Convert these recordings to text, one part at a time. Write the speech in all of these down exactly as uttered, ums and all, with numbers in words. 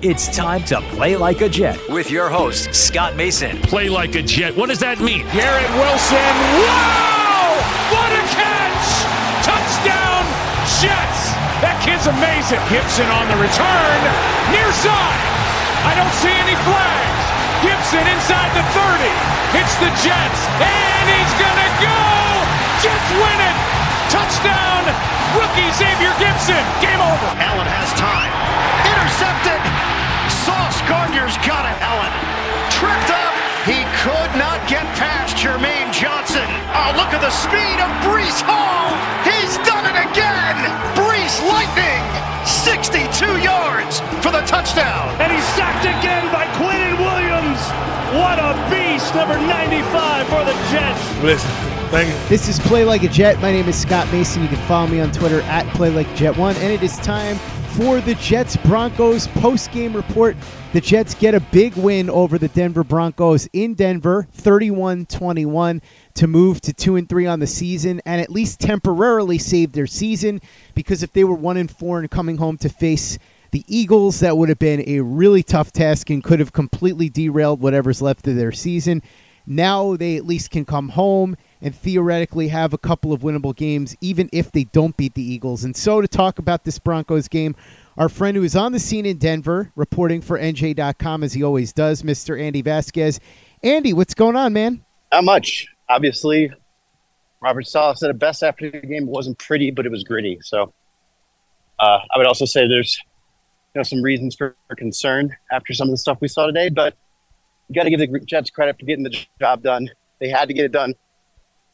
It's time to play like a Jet with your host, Scott Mason. Play like a Jet. What does that mean? Garrett Wilson. Wow! What a catch! Touchdown, Jets! That kid's amazing. Gibson on the return. Near side. I don't see any flags. Gibson inside the thirty. Hits the Jets. And he's going to go! Jets win it! Touchdown, rookie Xavier Gibson. Game over. Allen has time. Intercepted. Sauce Gardner's got it. Allen tripped up. He could not get past Jermaine Johnson. Oh, look at the speed of Breece Hall. He's done it again. Breece lightning. sixty-two yards for the touchdown. And he's sacked again by Quinnen Williams. What a beast, number ninety-five for the Jets. Listen, thank you. This is Play Like a Jet. My name is Scott Mason. You can follow me on Twitter at Play Like Jet one. And it is time for the Jets-Broncos post-game report. The Jets get a big win over the Denver Broncos in Denver, thirty-one twenty-one, to move to two and three on the season and at least temporarily save their season, because if they were one and four and coming home to face the Eagles, that would have been a really tough task and could have completely derailed whatever's left of their season. Now they at least can come home and theoretically have a couple of winnable games, even if they don't beat the Eagles. And so to talk about this Broncos game, our friend who is on the scene in Denver, reporting for N J dot com, as he always does, Mister Andy Vasquez. Andy, what's going on, man? Not much. Obviously, Robert Salah said it best after the game. It wasn't pretty, but it was gritty. So uh, I would also say there's you know, some reasons for concern after some of the stuff we saw today, but you got to give the Jets credit for getting the job done. They had to get it done.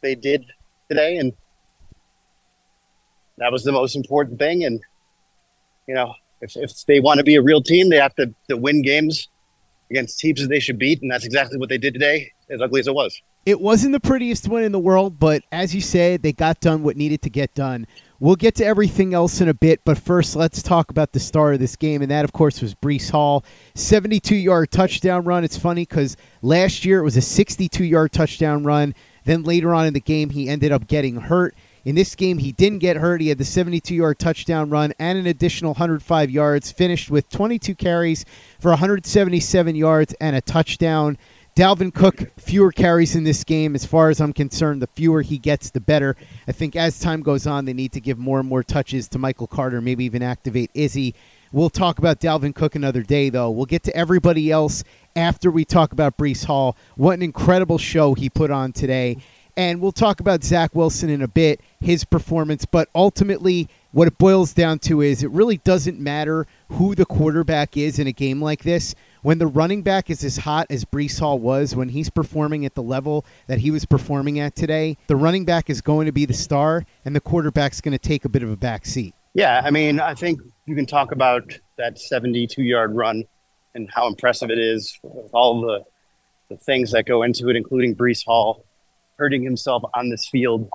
They did today, and that was the most important thing. And, you know, if, if they want to be a real team, they have to, to win games against teams that they should beat, and that's exactly what they did today, as ugly as it was. It wasn't the prettiest win in the world, but as you said, they got done what needed to get done. We'll get to everything else in a bit, but first let's talk about the star of this game, and that, of course, was Breece Hall. seventy-two-yard touchdown run. It's funny because last year it was a sixty-two-yard touchdown run. Then later on in the game, he ended up getting hurt. In this game, he didn't get hurt. He had the seventy-two-yard touchdown run and an additional one hundred five yards, finished with twenty-two carries for one hundred seventy-seven yards and a touchdown. Dalvin Cook, fewer carries in this game. As far as I'm concerned, the fewer he gets, the better. I think as time goes on, they need to give more and more touches to Michael Carter, maybe even activate Izzy. We'll talk about Dalvin Cook another day, though. We'll get to everybody else after we talk about Breece Hall. What an incredible show he put on today. And we'll talk about Zach Wilson in a bit, his performance. But ultimately, what it boils down to is it really doesn't matter who the quarterback is in a game like this. When the running back is as hot as Breece Hall was, when he's performing at the level that he was performing at today, the running back is going to be the star, and the quarterback's going to take a bit of a backseat. Yeah, I mean, I think you can talk about that seventy-two-yard run and how impressive it is with all the, the things that go into it, including Breece Hall hurting himself on this field,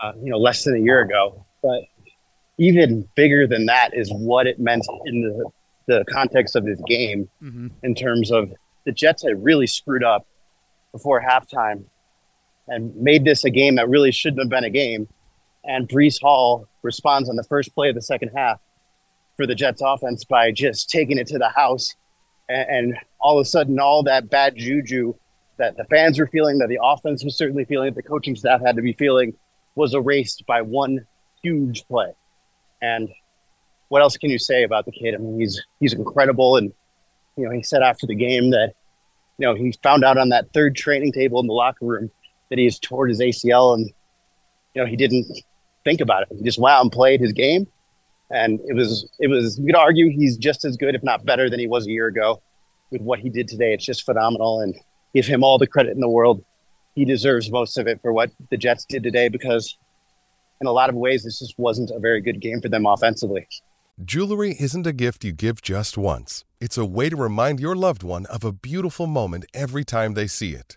uh, you know, less than a year ago. But even bigger than that is what it meant in the, the context of this game, mm-hmm. in terms of the Jets had really screwed up before halftime and made this a game that really shouldn't have been a game. And Breece Hall responds on the first play of the second half for the Jets offense by just taking it to the house. And, and all of a sudden, all that bad juju that the fans were feeling, that the offense was certainly feeling, that the coaching staff had to be feeling, was erased by one huge play. And what else can you say about the kid? I mean, he's he's incredible. And, you know, he said after the game that, you know, he found out on that third training table in the locker room that he has torn his A C L, and, you know, he didn't think about it. He just went out and played his game. And it was, it was, you could argue he's just as good, if not better, than he was a year ago with what he did today. It's just phenomenal. And give him all the credit in the world. He deserves most of it for what the Jets did today, because in a lot of ways, this just wasn't a very good game for them offensively. Jewelry isn't a gift you give just once. It's a way to remind your loved one of a beautiful moment every time they see it.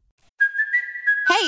Hey,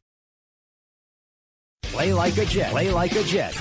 Play like a Jet. Play like a Jet.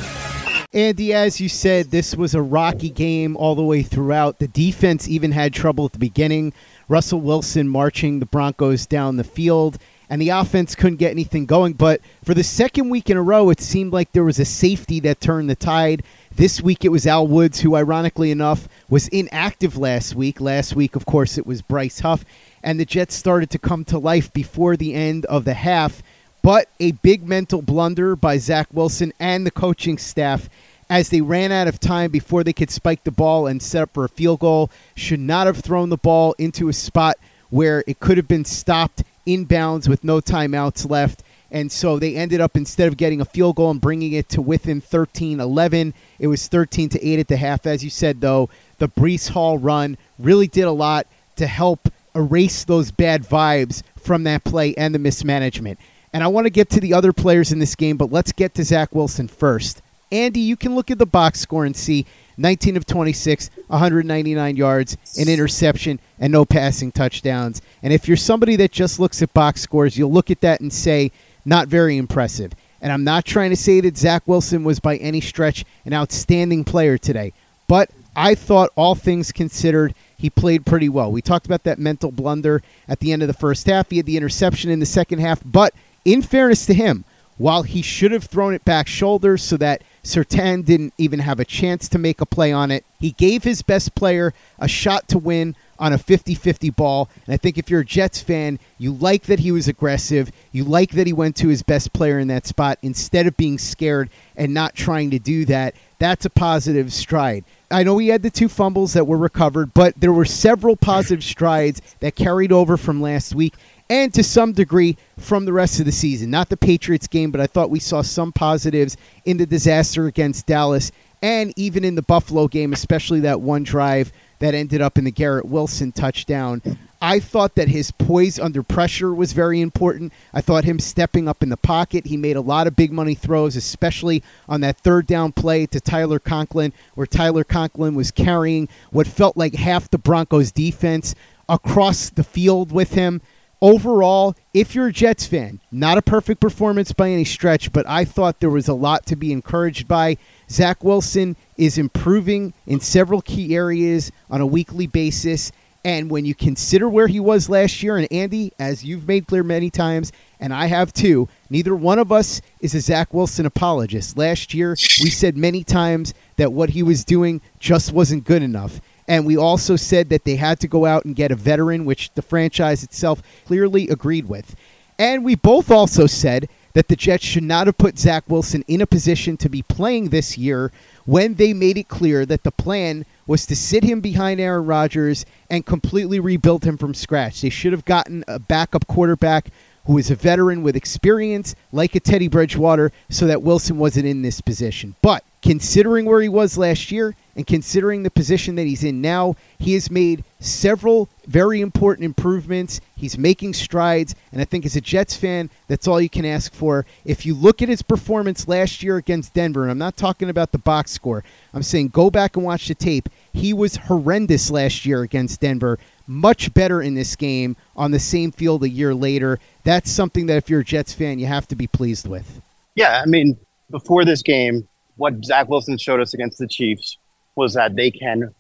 Andy, as you said, this was a rocky game all the way throughout. The defense even had trouble at the beginning. Russell Wilson marching the Broncos down the field, and the offense couldn't get anything going. But for the second week in a row, it seemed like there was a safety that turned the tide. This week it was Al Woods, who ironically enough was inactive last week. Last week, of course, it was Bryce Huff, and the Jets started to come to life before the end of the half. But a big mental blunder by Zach Wilson and the coaching staff as they ran out of time before they could spike the ball and set up for a field goal. Should not have thrown the ball into a spot where it could have been stopped inbounds with no timeouts left. And so they ended up, instead of getting a field goal and bringing it to within thirteen eleven, it was thirteen to eight at the half. As you said, though, the Breece Hall run really did a lot to help erase those bad vibes from that play and the mismanagement. And I want to get to the other players in this game, but let's get to Zach Wilson first. Andy, you can look at the box score and see nineteen of twenty-six, one hundred ninety-nine yards, an interception, and no passing touchdowns. And if you're somebody that just looks at box scores, you'll look at that and say, not very impressive. And I'm not trying to say that Zach Wilson was by any stretch an outstanding player today, but I thought all things considered, he played pretty well. We talked about that mental blunder at the end of the first half. He had the interception in the second half, but in fairness to him, while he should have thrown it back shoulder so that Surtain didn't even have a chance to make a play on it, he gave his best player a shot to win on a fifty-fifty ball. And I think if you're a Jets fan, you like that he was aggressive. You like that he went to his best player in that spot instead of being scared and not trying to do that. That's a positive stride. I know he had the two fumbles that were recovered, but there were several positive strides that carried over from last week, and to some degree from the rest of the season. Not the Patriots game, but I thought we saw some positives in the disaster against Dallas and even in the Buffalo game, especially that one drive that ended up in the Garrett Wilson touchdown. I thought that his poise under pressure was very important. I thought him stepping up in the pocket. He made a lot of big money throws, especially on that third down play to Tyler Conklin, where Tyler Conklin was carrying what felt like half the Broncos defense across the field with him. Overall, if you're a Jets fan, not a perfect performance by any stretch, but I thought there was a lot to be encouraged by. Zach Wilson is improving in several key areas on a weekly basis, And when you consider where he was last year, and Andy, as you've made clear many times, and I have too, neither one of us is a Zach Wilson apologist. Last year, we said many times that what he was doing just wasn't good enough. And we also said that they had to go out and get a veteran, which the franchise itself clearly agreed with. And we both also said that the Jets should not have put Zach Wilson in a position to be playing this year when they made it clear that the plan was to sit him behind Aaron Rodgers and completely rebuild him from scratch. They should have gotten a backup quarterback who is a veteran with experience, like a Teddy Bridgewater, so that Wilson wasn't in this position. But considering where he was last year and considering the position that he's in now, he has made several very important improvements. He's making strides, and I think as a Jets fan, that's all you can ask for. If you look at his performance last year against Denver, and I'm not talking about the box score, I'm saying go back and watch the tape. He was horrendous last year against Denver. Much better in this game on the same field a year later. That's something that if you're a Jets fan, you have to be pleased with. Yeah, I mean, before this game, what Zach Wilson showed us against the Chiefs was that they can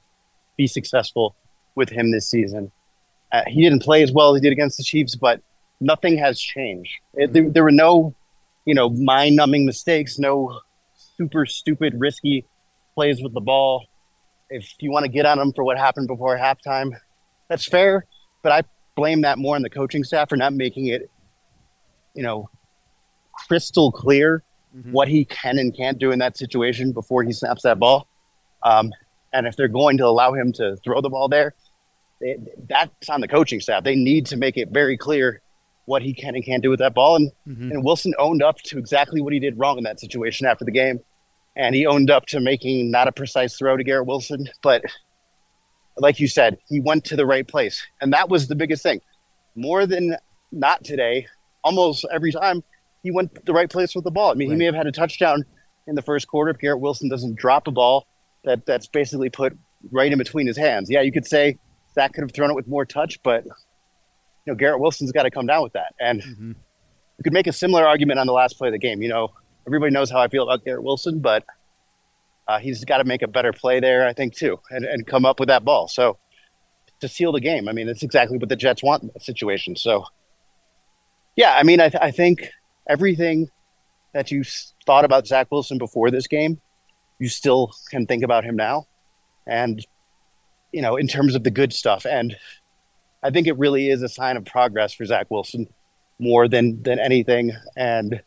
be successful with him this season. Uh, he didn't play as well as he did against the Chiefs, but nothing has changed. It, there, there were no, you know, mind-numbing mistakes, no super stupid, risky plays with the ball. If you want to get on him for what happened before halftime, that's fair, but I blame that more on the coaching staff for not making it, you know, crystal clear mm-hmm. what he can and can't do in that situation before he snaps that ball. Um, and if they're going to allow him to throw the ball there, they, that's on the coaching staff. They need to make it very clear what he can and can't do with that ball. And, mm-hmm. and Wilson owned up to exactly what he did wrong in that situation after the game. And he owned up to making not a precise throw to Garrett Wilson, but like you said, he went to the right place. And that was the biggest thing. More than not today, almost every time, he went to the right place with the ball. I mean, right. He may have had a touchdown in the first quarter if Garrett Wilson doesn't drop a ball that that's basically put right in between his hands. Yeah, you could say Zach could have thrown it with more touch, but you know, Garrett Wilson's got to come down with that. And mm-hmm. you could make a similar argument on the last play of the game. You know, everybody knows how I feel about Garrett Wilson, but Uh, he's got to make a better play there, I think, too, and, and come up with that ball. So to seal the game, I mean, that's exactly what the Jets want in that situation. So, yeah, I mean, I, th- I think everything that you s- thought about Zach Wilson before this game, you still can think about him now. And, you know, in terms of the good stuff. And I think it really is a sign of progress for Zach Wilson more than, than anything. And,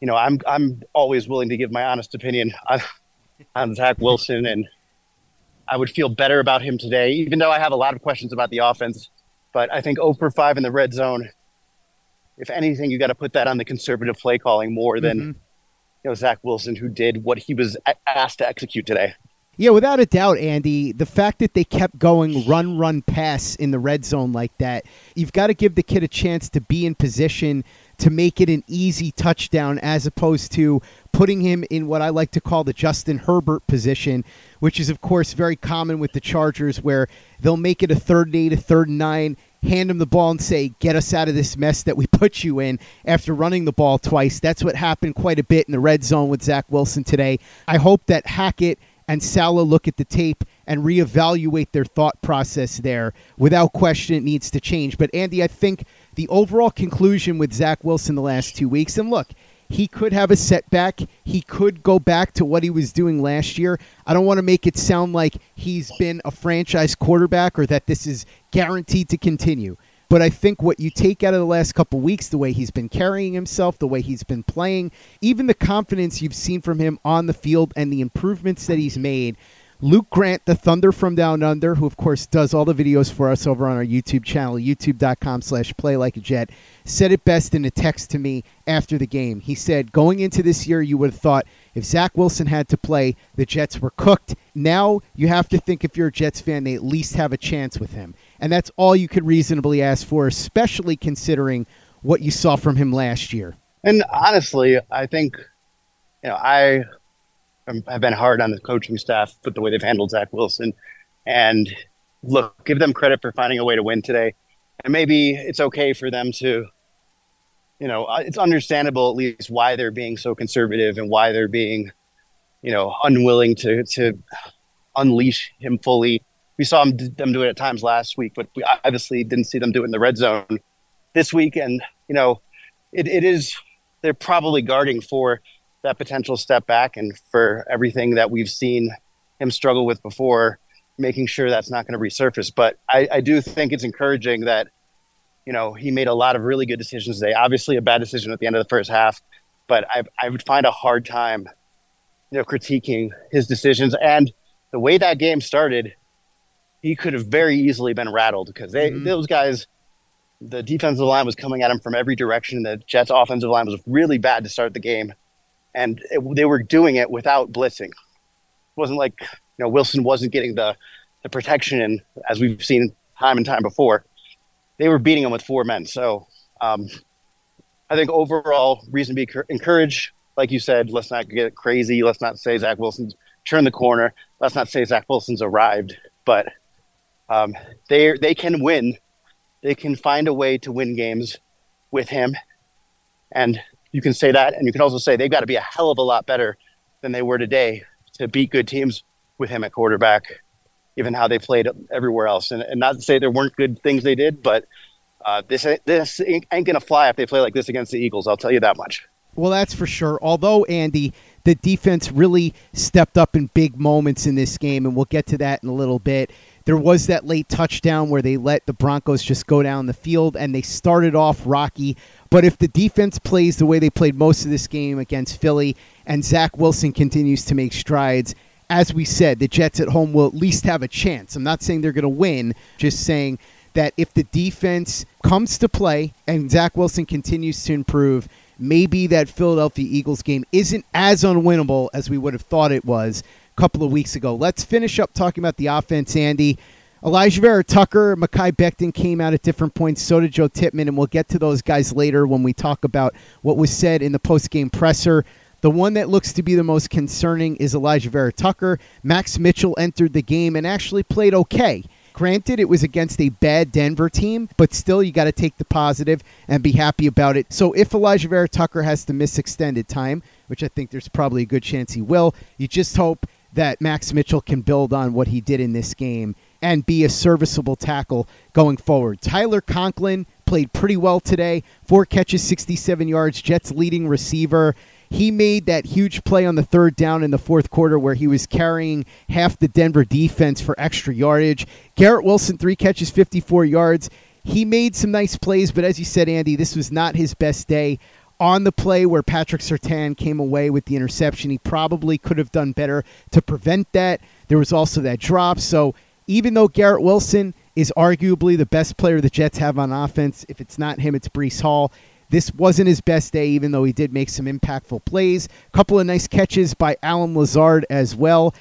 you know, I'm, I'm always willing to give my honest opinion on on Zach Wilson, and I would feel better about him today, even though I have a lot of questions about the offense. But I think oh for five in the red zone, if anything, you got to put that on the conservative play calling more than mm-hmm. you know Zach Wilson, who did what he was asked to execute today. Yeah, without a doubt, Andy, the fact that they kept going run, run, pass in the red zone like that, you've got to give the kid a chance to be in position to make it an easy touchdown as opposed to putting him in what I like to call the Justin Herbert position, which is, of course, very common with the Chargers where they'll make it a third and eight, a third and nine, hand him the ball and say, get us out of this mess that we put you in after running the ball twice. That's what happened quite a bit in the red zone with Zach Wilson today. I hope that Hackett and Salah look at the tape and reevaluate their thought process there. Without question, it needs to change. But, Andy, I think the overall conclusion with Zach Wilson the last two weeks, and look, he could have a setback. He could go back to what he was doing last year. I don't want to make it sound like he's been a franchise quarterback or that this is guaranteed to continue. But I think what you take out of the last couple weeks, the way he's been carrying himself, the way he's been playing, even the confidence you've seen from him on the field and the improvements that he's made. Luke Grant, the Thunder from Down Under, who, of course, does all the videos for us over on our YouTube channel, youtube.com slash play like a jet, said it best in a text to me after the game. He said, going into this year, you would have thought if Zach Wilson had to play, the Jets were cooked. Now you have to think if you're a Jets fan, they at least have a chance with him. And that's all you could reasonably ask for, especially considering what you saw from him last year. And honestly, I think, you know, I... I've been hard on the coaching staff with the way they've handled Zach Wilson. And look, give them credit for finding a way to win today. And maybe it's okay for them to, you know, it's understandable at least why they're being so conservative and why they're being, you know, unwilling to, to unleash him fully. we saw them, them do it at times last week, but we obviously didn't see them do it in the red zone this week. And, you know, it, it is, they're probably guarding for that potential step back and for everything that we've seen him struggle with before, making sure that's not going to resurface. But I, I do think it's encouraging that, you know, he made a lot of really good decisions today. Obviously a bad decision at the end of the first half, but I, I would find a hard time, you know, critiquing his decisions. And the way that game started, he could have very easily been rattled because they, mm-hmm. those guys, the defensive line was coming at him from every direction. The Jets' offensive line was really bad to start the game, and it, they were doing it without blitzing. It wasn't like, you know, Wilson wasn't getting the, the protection, and as we've seen time and time before, they were beating him with four men. So um, I think overall, reason to be encouraged. Like you said, let's not get crazy. Let's not say Zach Wilson's turned the corner. Let's not say Zach Wilson's arrived. But um, they they can win. They can find a way to win games with him. And you can say that. And you can also say they've got to be a hell of a lot better than they were today to beat good teams with him at quarterback, given how they played everywhere else. And, and not to say there weren't good things they did, but uh, this, this ain't going to fly if they play like this against the Eagles. I'll tell you that much. Well, that's for sure. Although, Andy, the defense really stepped up in big moments in this game, and we'll get to that in a little bit. There was that late touchdown where they let the Broncos just go down the field, and they started off rocky. But if the defense plays the way they played most of this game against Philly, and Zach Wilson continues to make strides, as we said, the Jets at home will at least have a chance. I'm not saying they're going to win, just saying that if the defense comes to play and Zach Wilson continues to improve, maybe that Philadelphia Eagles game isn't as unwinnable as we would have thought it was a couple of weeks ago. Let's finish up talking about the offense, Andy. Elijah Vera Tucker, Mekhi Becton came out at different points, so did Joe Tippmann, and we'll get to those guys later when we talk about what was said in the postgame presser. The one that looks to be the most concerning is Elijah Vera Tucker. Max Mitchell entered the game and actually played okay. Granted, it was against a bad Denver team, but still you got to take the positive and be happy about it. So if Elijah Vera Tucker has to miss extended time, which I think there's probably a good chance he will, you just hope that Max Mitchell can build on what he did in this game and be a serviceable tackle going forward. Tyler Conklin played pretty well today. Four catches, sixty-seven yards, Jets leading receiver. He made that huge play on the third down in the fourth quarter where he was carrying half the Denver defense for extra yardage. Garrett Wilson, three catches, fifty-four yards. He made some nice plays, but as you said, Andy, this was not his best day. On the play where Patrick Surtain came away with the interception, he probably could have done better to prevent that. There was also that drop. So even though Garrett Wilson is arguably the best player the Jets have on offense, if it's not him, it's Breece Hall. This wasn't his best day, even though he did make some impactful plays. A couple of nice catches by Allen Lazard as well.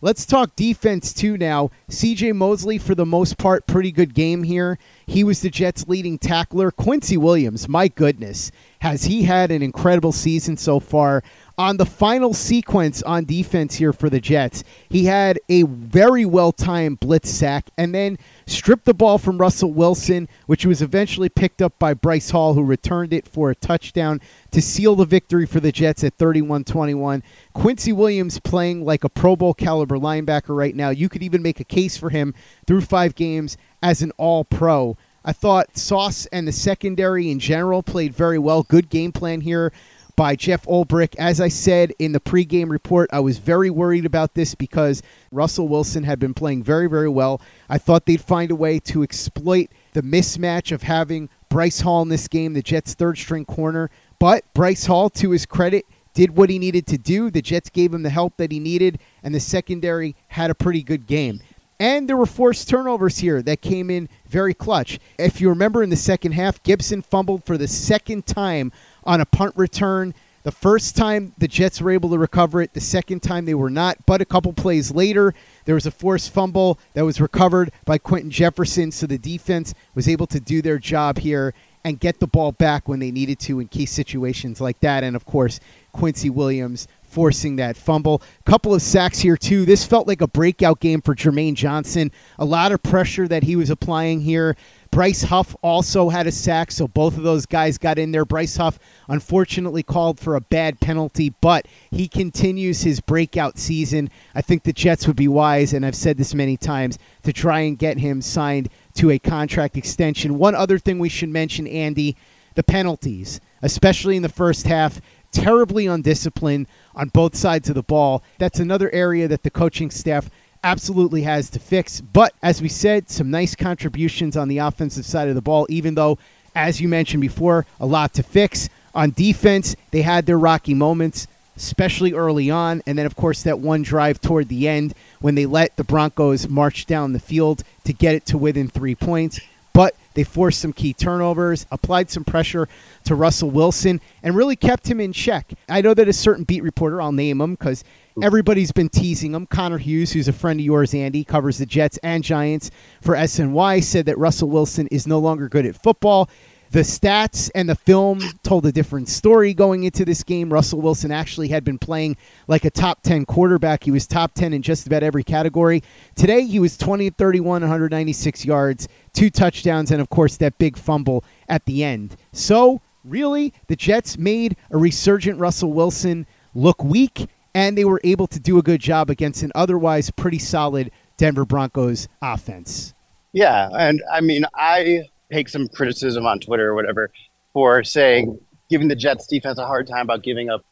Let's talk defense, too, now. C J Mosley, for the most part, pretty good game here. He was the Jets' leading tackler. Quincy Williams, my goodness, has he had an incredible season so far. On the final sequence on defense here for the Jets, he had a very well-timed blitz sack and then stripped the ball from Russell Wilson, which was eventually picked up by Bryce Hall, who returned it for a touchdown to seal the victory for the Jets at thirty-one twenty-one. Quincy Williams playing like a Pro Bowl caliber linebacker right now. You could even make a case for him through five games as an all-pro. I thought Sauce and the secondary in general played very well. Good game plan here by Jeff Ulbrich. As I said in the pregame report, I was very worried about this because Russell Wilson had been playing very, very well. I thought they'd find a way to exploit the mismatch of having Bryce Hall in this game, the Jets' third-string corner. But Bryce Hall, to his credit, did what he needed to do. The Jets gave him the help that he needed, and the secondary had a pretty good game. And there were forced turnovers here that came in very clutch. If you remember in the second half, Gibson fumbled for the second time on a punt return. The first time the Jets were able to recover it, the second time they were not. But a couple plays later, there was a forced fumble that was recovered by Quentin Jefferson, so the defense was able to do their job here and get the ball back when they needed to in key situations like that. And, of course, Quincy Williams forcing that fumble. Couple of sacks here, too. This felt like a breakout game for Jermaine Johnson. A lot of pressure that he was applying here. Bryce Huff also had a sack, so both of those guys got in there. Bryce Huff unfortunately called for a bad penalty, but he continues his breakout season. I think the Jets would be wise, and I've said this many times, to try and get him signed to a contract extension. One other thing we should mention, Andy, the penalties, especially in the first half, terribly undisciplined on both sides of the ball. That's another area that the coaching staff absolutely has to fix. But as we said, some nice contributions on the offensive side of the ball, even though, as you mentioned before, a lot to fix. On defense, they had their rocky moments, especially early on. And then, of course, that one drive toward the end when they let the Broncos march down the field to get it to within three points. But they forced some key turnovers, applied some pressure to Russell Wilson, and really kept him in check. I know that a certain beat reporter, I'll name him because everybody's been teasing him, Connor Hughes, who's a friend of yours, Andy, covers the Jets and Giants for S N Y, said that Russell Wilson is no longer good at football. The stats and the film told a different story going into this game. Russell Wilson actually had been playing like a top ten quarterback. He was top ten in just about every category. Today, he was twenty of thirty-one, one hundred ninety-six yards, two touchdowns, and, of course, that big fumble at the end. So, really, the Jets made a resurgent Russell Wilson look weak, and they were able to do a good job against an otherwise pretty solid Denver Broncos offense. Yeah, and, I mean, I... take some criticism on Twitter or whatever for saying, giving the Jets defense a hard time about giving up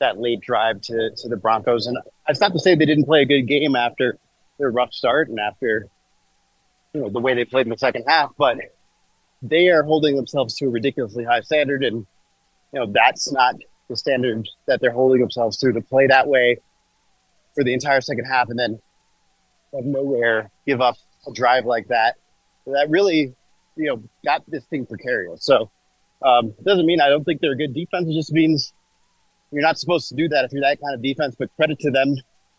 that late drive to, to the Broncos. And it's not to say they didn't play a good game after their rough start and after, you know, the way they played in the second half, but they are holding themselves to a ridiculously high standard. And, you know, that's not the standard that they're holding themselves to, to play that way for the entire second half and then out of nowhere give up a drive like that. So that really, you know, got this thing precarious. So um, it doesn't mean I don't think they're a good defense. It just means you're not supposed to do that if you're that kind of defense, but credit to them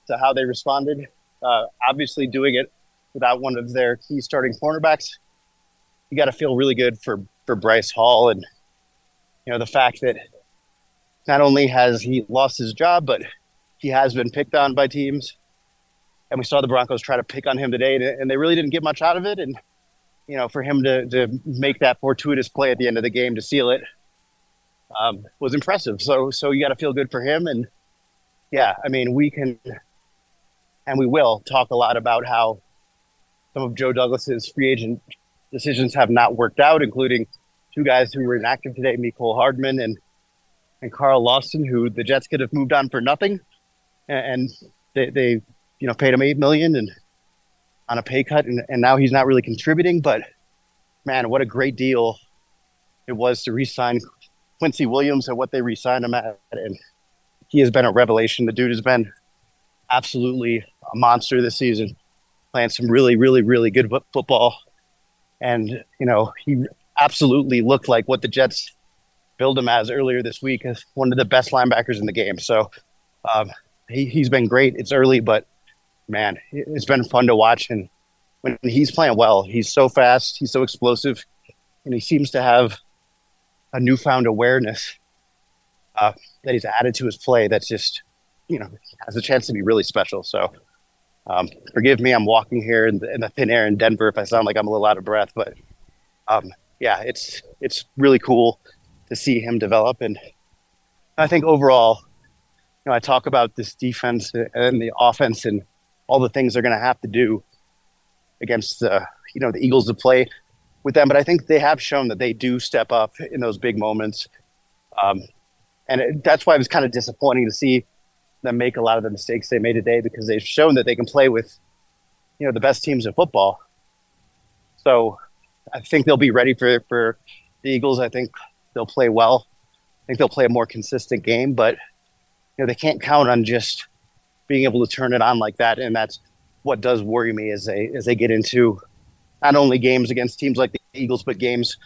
to how they responded. Uh, obviously doing it without one of their key starting cornerbacks, you got to feel really good for, for Breece Hall. And, you know, the fact that not only has he lost his job, but he has been picked on by teams. And we saw the Broncos try to pick on him today, and they really didn't get much out of it. And, you know, for him to, to make that fortuitous play at the end of the game to seal it um, was impressive. So so you got to feel good for him. And, yeah, I mean, we can and we will talk a lot about how some of Joe Douglas's free agent decisions have not worked out, including two guys who were inactive today, Mecole Hardman and, and Carl Lawson, who the Jets could have moved on for nothing. And they, they you know, paid him eight million dollars and on a pay cut, and, and now he's not really contributing, but man, what a great deal it was to re-sign Quincy Williams and what they re-signed him at. And he has been a revelation. The dude has been absolutely a monster this season, playing some really, really, really good football. And, you know, he absolutely looked like what the Jets billed him as earlier this week, as one of the best linebackers in the game. So um, he, he's been great. It's early, but man, it's been fun to watch. And when he's playing well, he's so fast, he's so explosive, and he seems to have a newfound awareness uh, that he's added to his play that's just, you know, has a chance to be really special. So um, forgive me, I'm walking here in the, in the thin air in Denver if I sound like I'm a little out of breath. But, um, yeah, it's it's really cool to see him develop. And I think overall, you know, I talk about this defense and the offense and all the things they're going to have to do against the, you know, the Eagles to play with them. But I think they have shown that they do step up in those big moments. Um, and it, that's why it was kind of disappointing to see them make a lot of the mistakes they made today, because they've shown that they can play with, you know, the best teams in football. So I think they'll be ready for, for the Eagles. I think they'll play well. I think they'll play a more consistent game, but, you know, they can't count on just being able to turn it on like that. And that's what does worry me as they as they get into not only games against teams like the Eagles, but games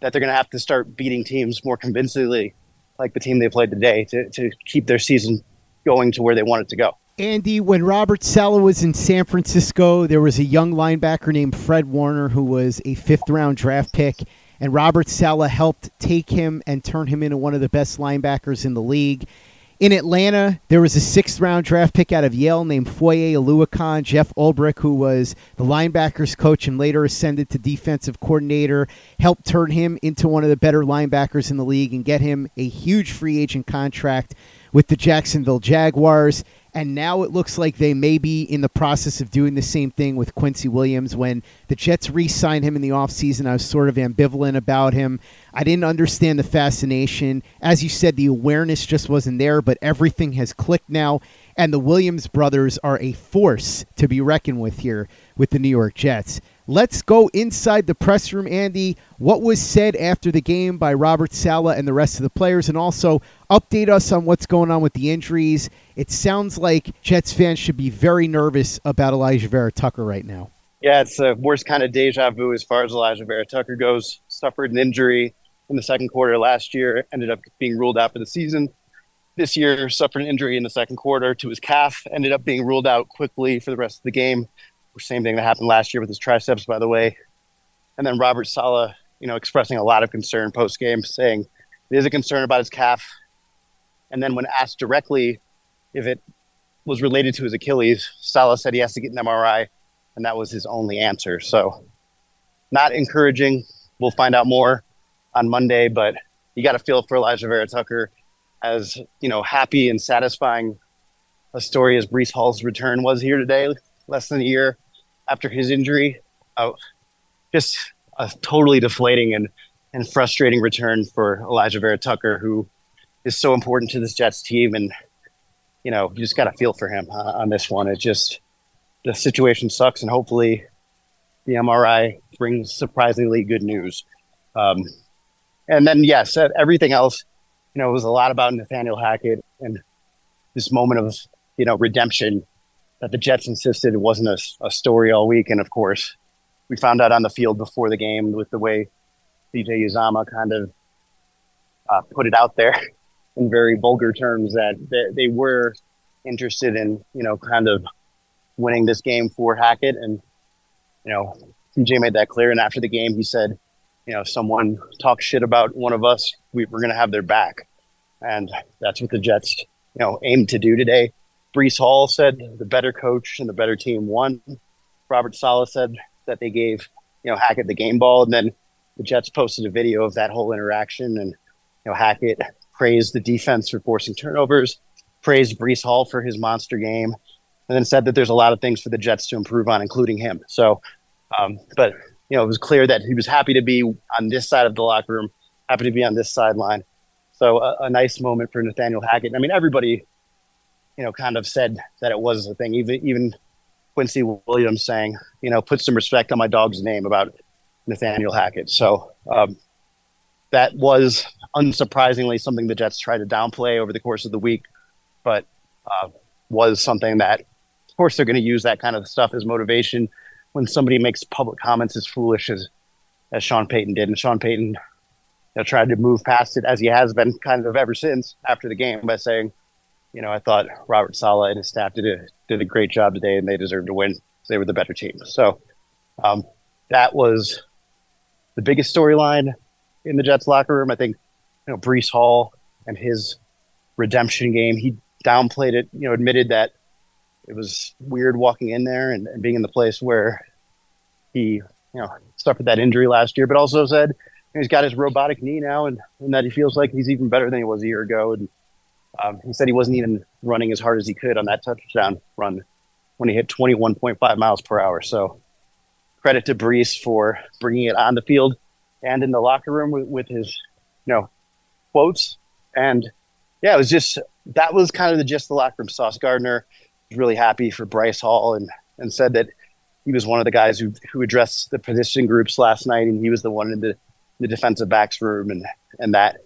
that they're going to have to start beating teams more convincingly, like the team they played today, to, to keep their season going to where they want it to go. Andy, when Robert Salah was in San Francisco, there was a young linebacker named Fred Warner who was a fifth-round draft pick, and Robert Salah helped take him and turn him into one of the best linebackers in the league. In Atlanta, there was a sixth-round draft pick out of Yale named Foye Oluwakan. Jeff Ulbrich, who was the linebackers coach and later ascended to defensive coordinator, helped turn him into one of the better linebackers in the league and get him a huge free agent contract with the Jacksonville Jaguars. And now it looks like they may be in the process of doing the same thing with Quincy Williams. When the Jets re-signed him in the offseason, I was sort of ambivalent about him. I didn't understand the fascination. As you said, the awareness just wasn't there, but everything has clicked now. And the Williams brothers are a force to be reckoned with here with the New York Jets. Let's go inside the press room, Andy. What was said after the game by Robert Salah and the rest of the players? And also update us on what's going on with the injuries. It sounds like Jets fans should be very nervous about Elijah Vera Tucker right now. Yeah, it's the worst kind of deja vu as far as Elijah Vera Tucker goes. Suffered an injury in the second quarter last year, ended up being ruled out for the season. This year, suffered an injury in the second quarter to his calf, ended up being ruled out quickly for the rest of the game. Same thing that happened last year with his triceps, by the way. And then Robert Salah, you know, expressing a lot of concern post-game, saying it is a concern about his calf. And then when asked directly if it was related to his Achilles, Salah said he has to get an M R I, and that was his only answer. So not encouraging. We'll find out more on Monday, but you got to feel for Elijah Vera Tucker. As, you know, happy and satisfying a story as Breece Hall's return was here today, less than a year after his injury, uh, just a totally deflating and, and frustrating return for Elijah Vera Tucker, who is so important to this Jets team. And, you know, you just got to feel for him uh, on this one. It just, the situation sucks, and hopefully the M R I brings surprisingly good news. Um, and then, yes, everything else, you know, it was a lot about Nathaniel Hackett and this moment of, you know, redemption that the Jets insisted it wasn't a, a story all week. And, of course, we found out on the field before the game with the way C J Uzomah kind of uh, put it out there in very vulgar terms that they, they were interested in, you know, kind of winning this game for Hackett. And, you know, C J made that clear. And after the game, he said, you know, someone talks shit about one of us, we, we're going to have their back. And that's what the Jets, you know, aimed to do today. Breece Hall said the better coach and the better team won. Robert Salah said that they gave, you know, Hackett the game ball. And then the Jets posted a video of that whole interaction. And, you know, Hackett praised the defense for forcing turnovers, praised Breece Hall for his monster game, and then said that there's a lot of things for the Jets to improve on, including him. So, um, but, you know, it was clear that he was happy to be on this side of the locker room, happy to be on this sideline. So a, a nice moment for Nathaniel Hackett. I mean, everybody, you know, kind of said that it was a thing. Even even Quincy Williams saying, you know, put some respect on my dog's name about Nathaniel Hackett. So um, that was unsurprisingly something the Jets tried to downplay over the course of the week, but uh, was something that, of course, they're going to use that kind of stuff as motivation when somebody makes public comments as foolish as, as Sean Payton did. And Sean Payton, you know, tried to move past it, as he has been kind of ever since after the game, by saying, you know, I thought Robert Salah and his staff did a, did a great job today, and they deserved to win. They were the better team. So um, that was the biggest storyline in the Jets locker room. I think, you know, Breece Hall and his redemption game, he downplayed it, you know, admitted that it was weird walking in there and, and being in the place where he, you know, suffered that injury last year, but also said, you know, he's got his robotic knee now, and, and that he feels like he's even better than he was a year ago. And Um, he said he wasn't even running as hard as he could on that touchdown run when he hit twenty-one point five miles per hour. So credit to Breece for bringing it on the field and in the locker room with, with his, you know, quotes. And, yeah, it was just – that was kind of the gist of the locker room. Sauce Gardner was really happy for Bryce Hall and, and said that he was one of the guys who, who addressed the position groups last night, and he was the one in the, the defensive backs room and, and that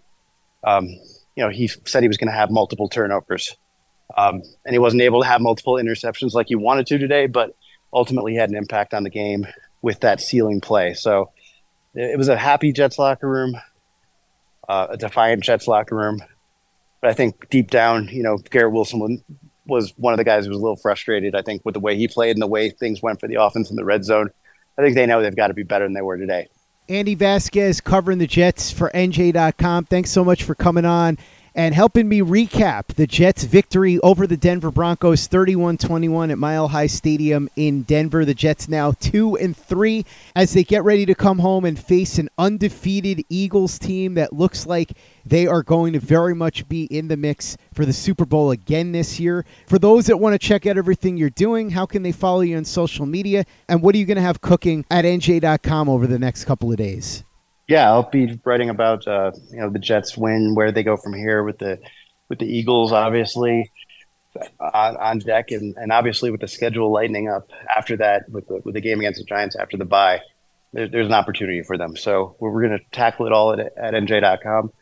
um, – you know, he said he was going to have multiple turnovers, um, and he wasn't able to have multiple interceptions like he wanted to today, but ultimately had an impact on the game with that ceiling play. So it was a happy Jets locker room, uh, a defiant Jets locker room. But I think deep down, you know, Garrett Wilson was one of the guys who was a little frustrated, I think, with the way he played and the way things went for the offense in the red zone. I think they know they've got to be better than they were today. Andy Vasquez covering the Jets for N J dot com. Thanks so much for coming on. and helping me recap the Jets' victory over the Denver Broncos thirty-one twenty-one at Mile High Stadium in Denver. The Jets now two and three as they get ready to come home and face an undefeated Eagles team that looks like they are going to very much be in the mix for the Super Bowl again this year. For those that want to check out everything you're doing, how can they follow you on social media? And what are you going to have cooking at N J dot com over the next couple of days? Yeah, I'll be writing about uh, you know the Jets win, where they go from here with the with the Eagles, obviously on, on deck, and, and obviously with the schedule lightening up after that with the, with the game against the Giants after the bye, there, there's an opportunity for them. So we're going to tackle it all at, at N J dot com.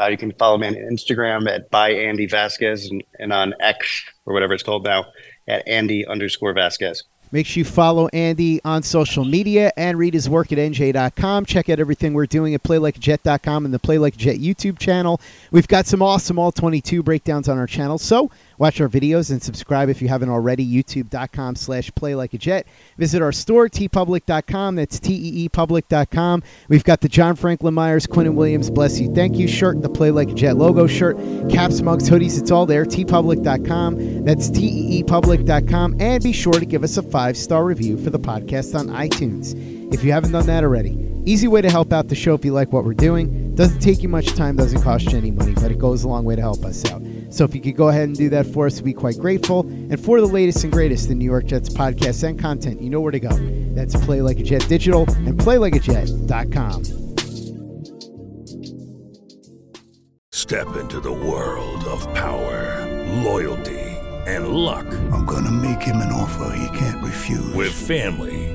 Uh, you can follow me on Instagram at by Andy Vasquez and, and on X or whatever it's called now at Andy underscore Vasquez. Make sure you follow Andy on social media and read his work at N J dot com. Check out everything we're doing at play like a jet dot com and the Play Like a Jet YouTube channel. We've got some awesome all twenty-two breakdowns on our channel, so watch our videos and subscribe if you haven't already, youtube.com slash playlikeajet. Visit our store, tee public dot com. That's tee public dot com. We've got the John Franklin Myers, Quinnen Williams, Bless You, Thank You shirt, the Play Like a Jet logo shirt, caps, mugs, hoodies. It's all there, tee public dot com. That's tee public dot com. And be sure to give us a five-star review for the podcast on iTunes if you haven't done that already. Easy way to help out the show if you like what we're doing. Doesn't take you much time, doesn't cost you any money, but it goes a long way to help us out. So if you could go ahead and do that for us, we'd be quite grateful. And for the latest and greatest in New York Jets podcasts and content, you know where to go. That's Play Like a Jet Digital and play like a jet dot com. Step into the world of power, loyalty, and luck. I'm going to make him an offer he can't refuse. With family,